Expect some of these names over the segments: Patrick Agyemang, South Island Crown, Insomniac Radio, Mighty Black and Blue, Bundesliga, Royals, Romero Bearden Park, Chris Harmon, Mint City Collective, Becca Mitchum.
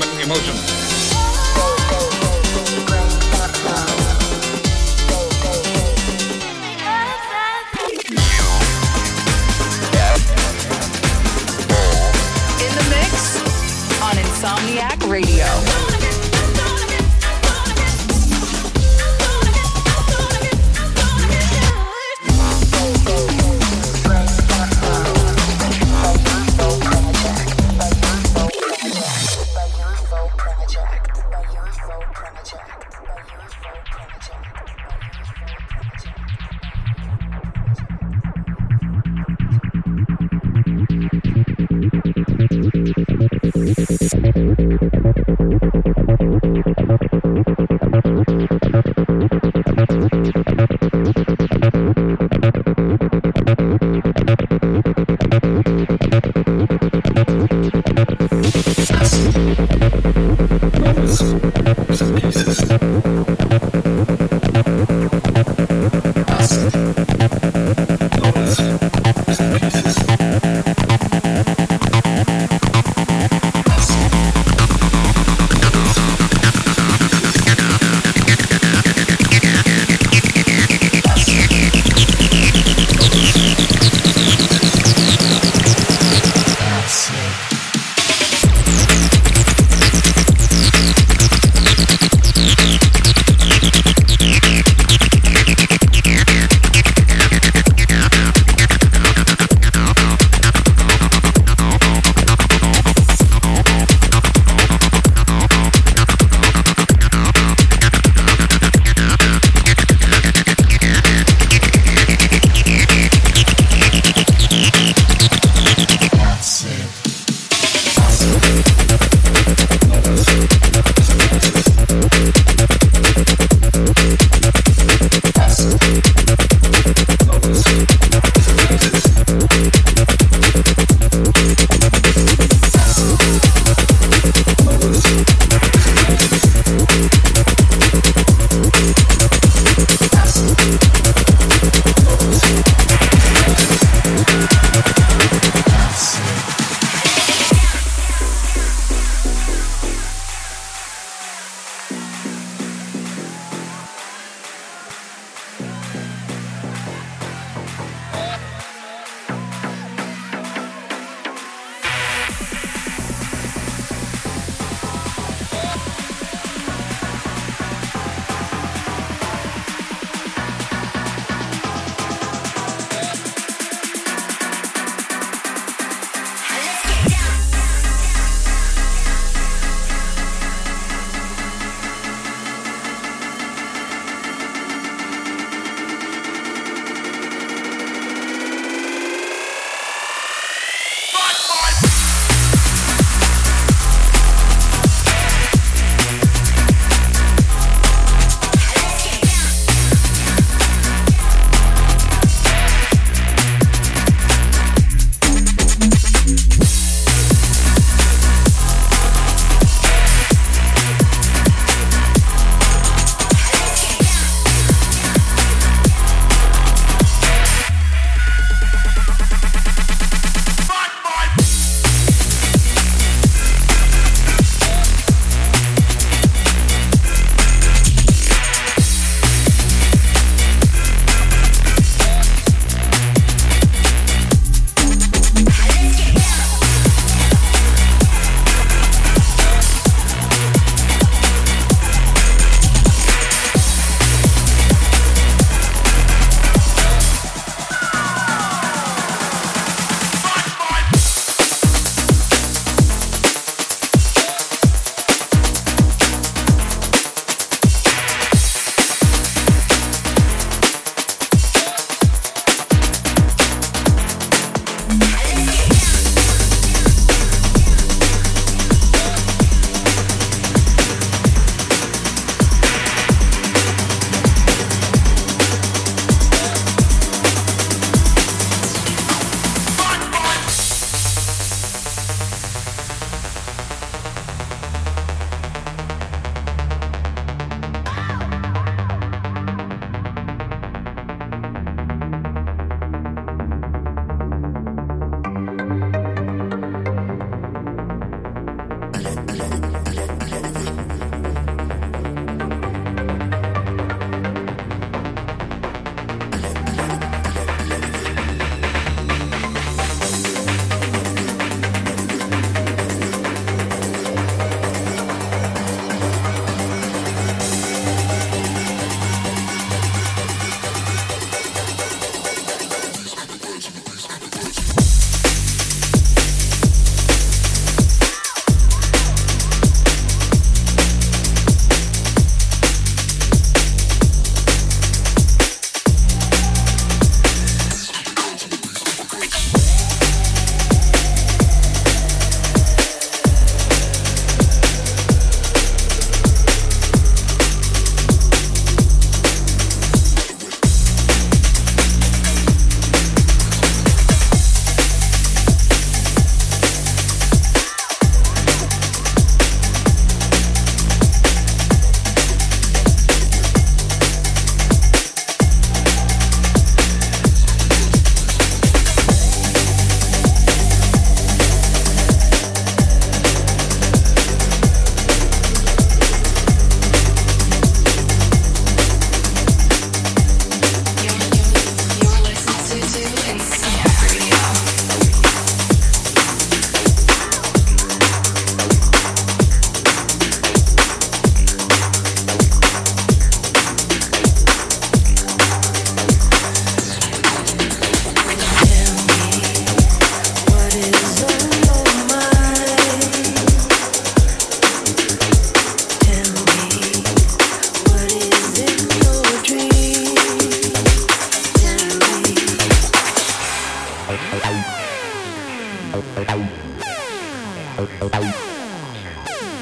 human emotion. Insomniac Radio.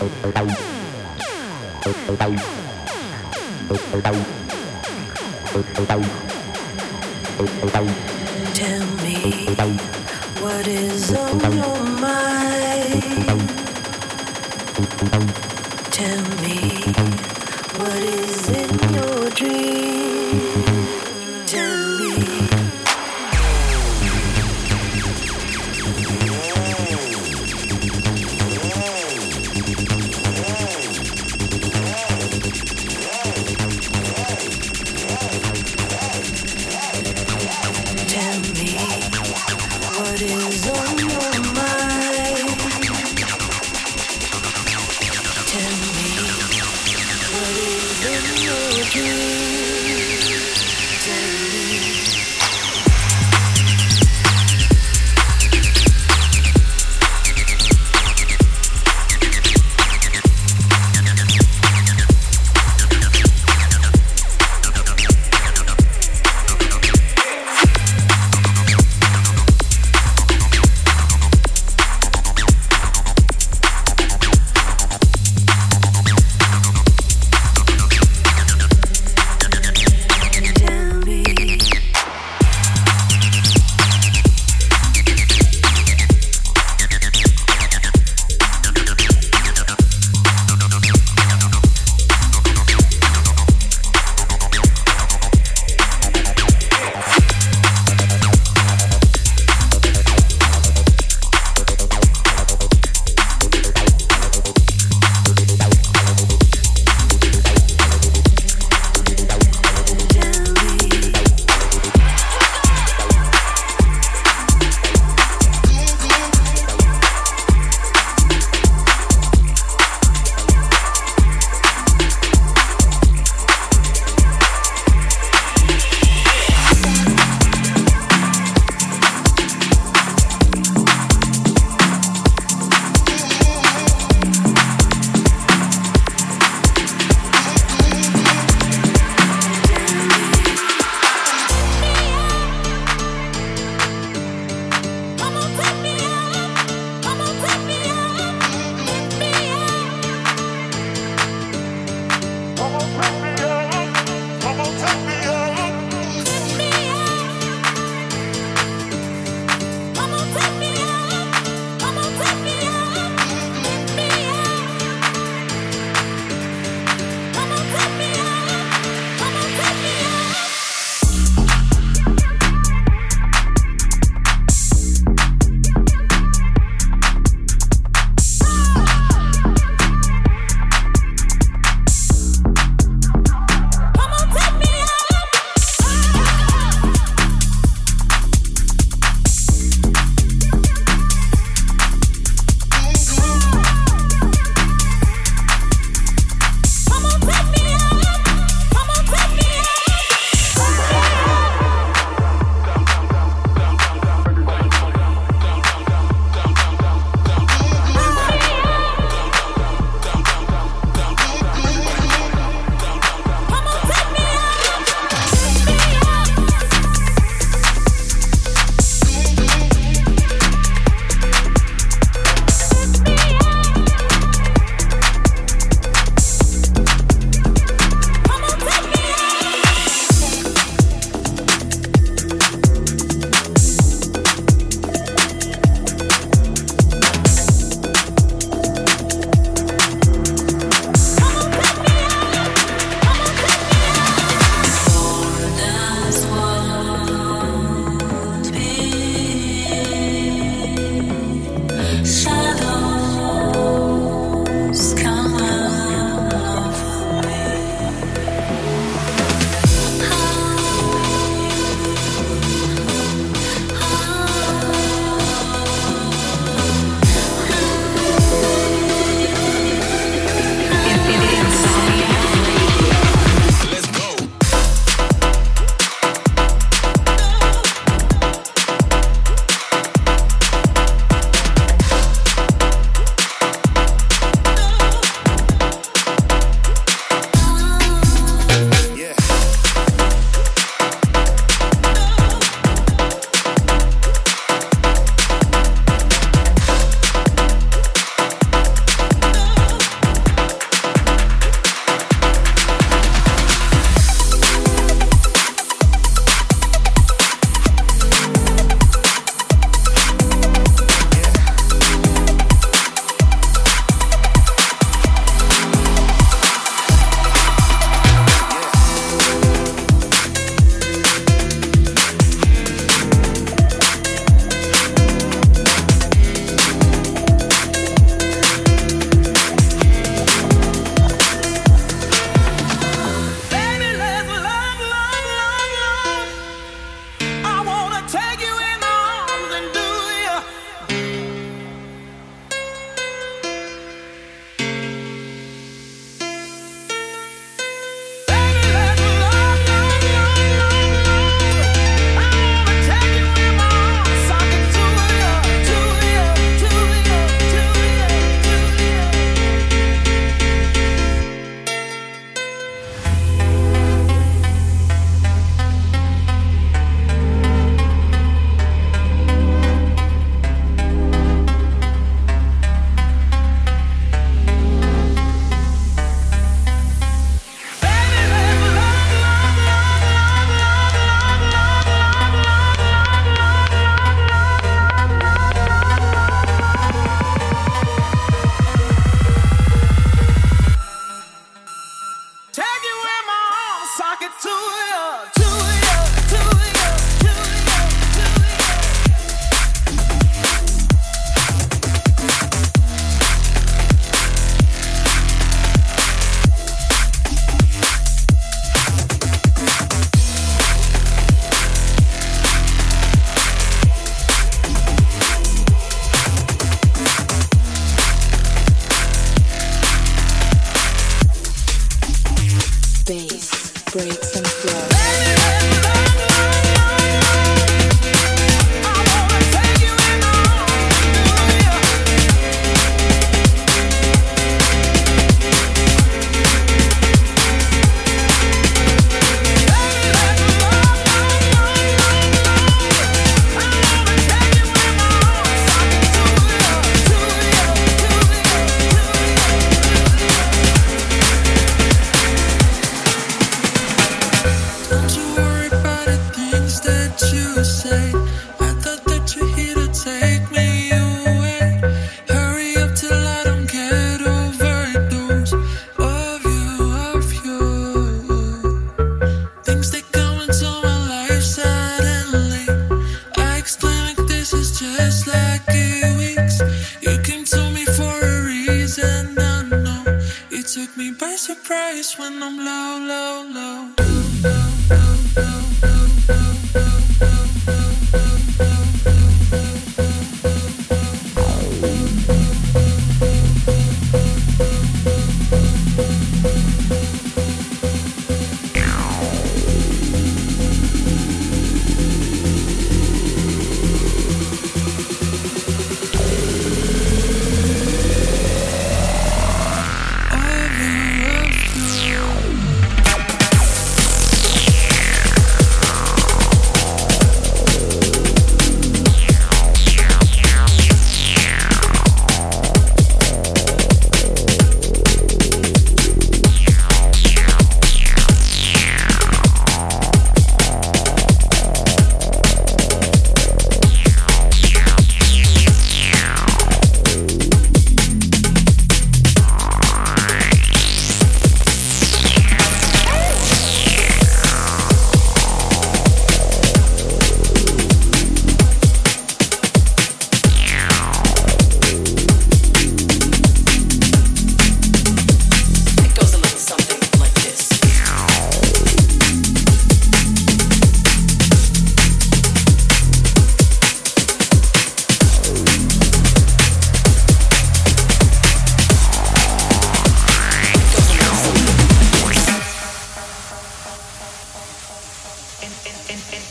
Tell me what is on your mind. Tell me what is in your dream. Tell me. breaks and flows.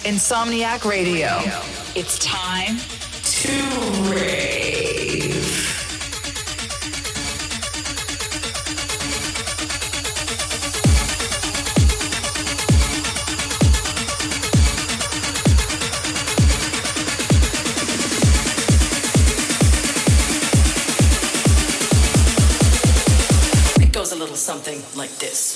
Insomniac Radio. It's time to rave. It goes a little something like this.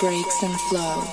breaks and flow.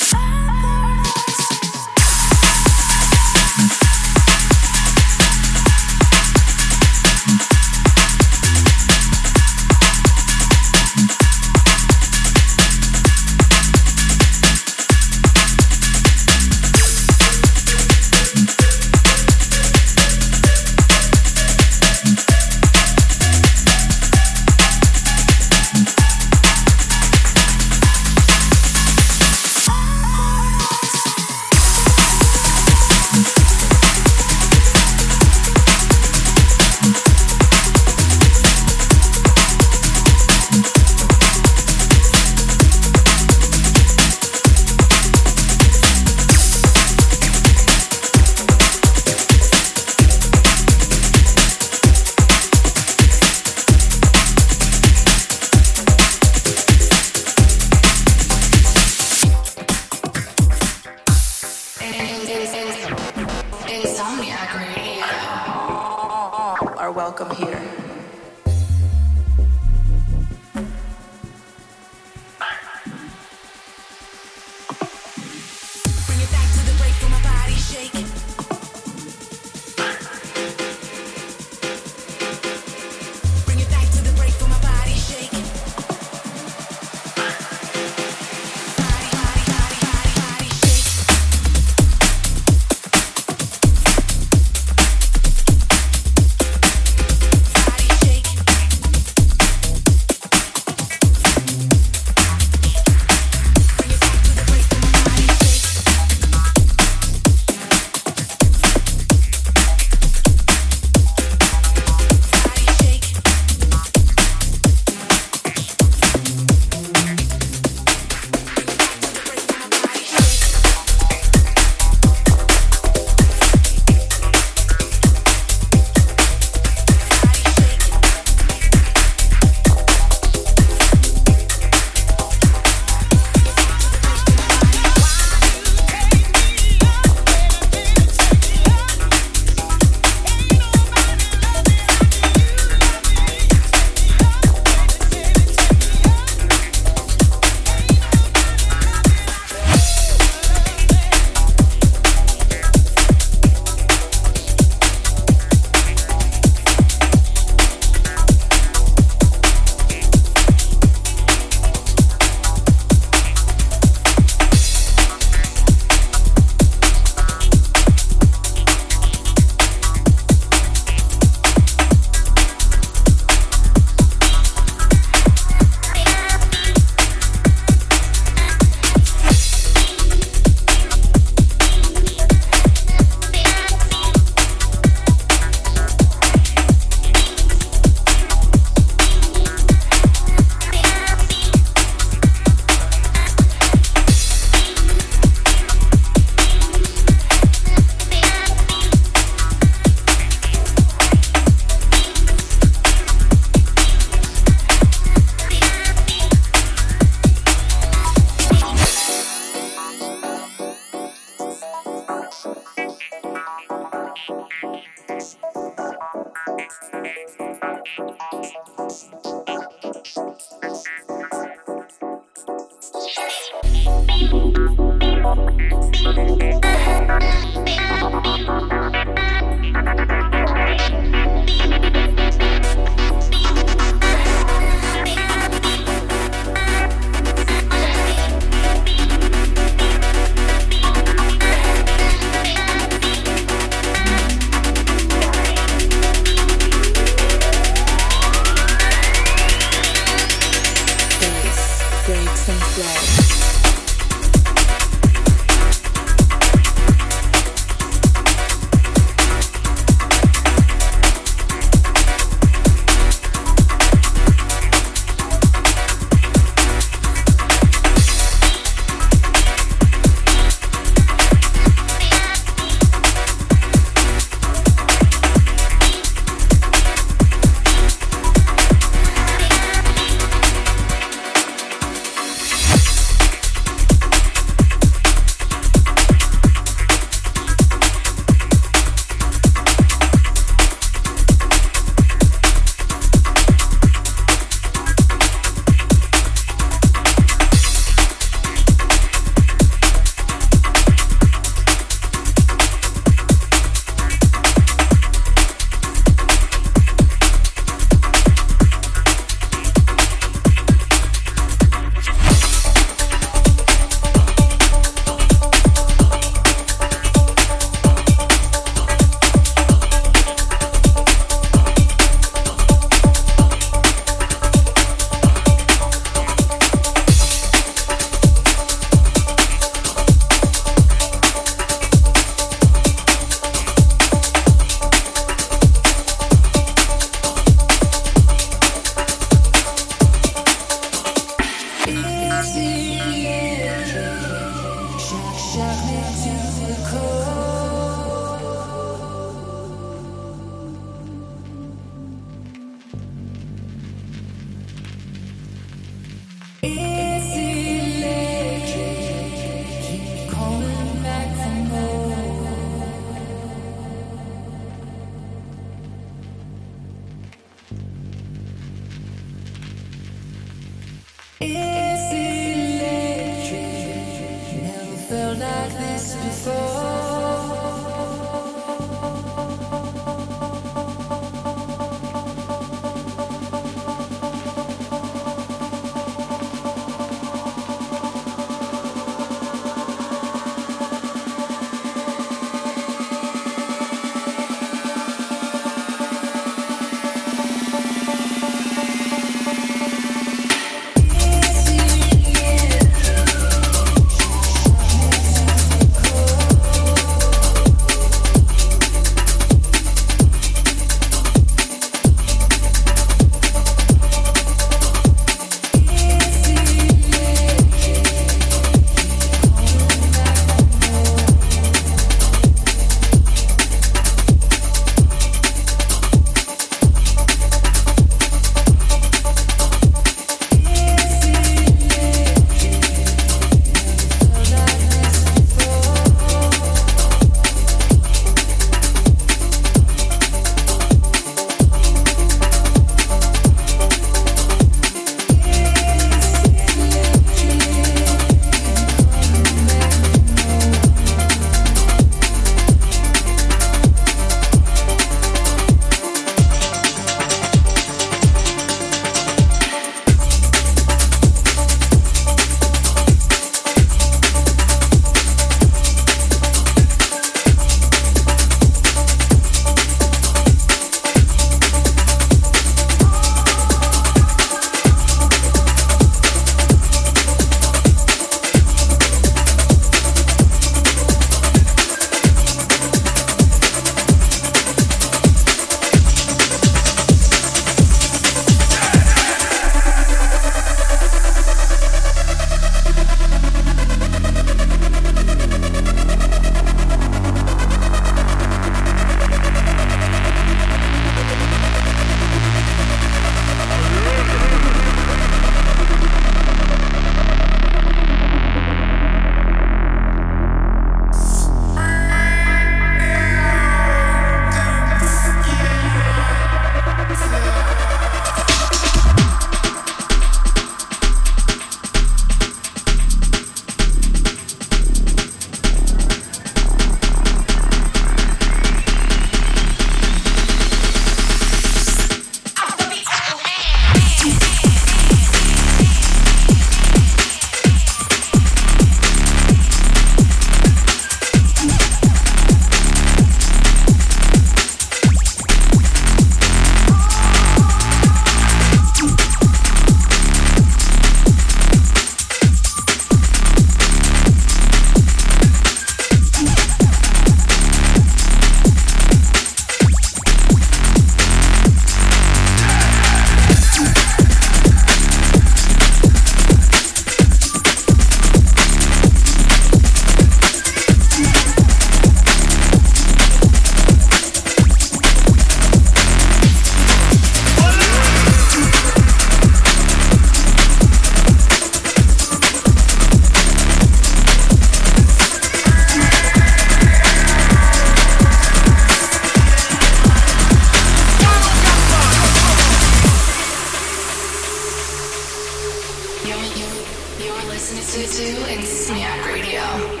to Insomniac Radio.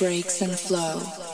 breaks and flow.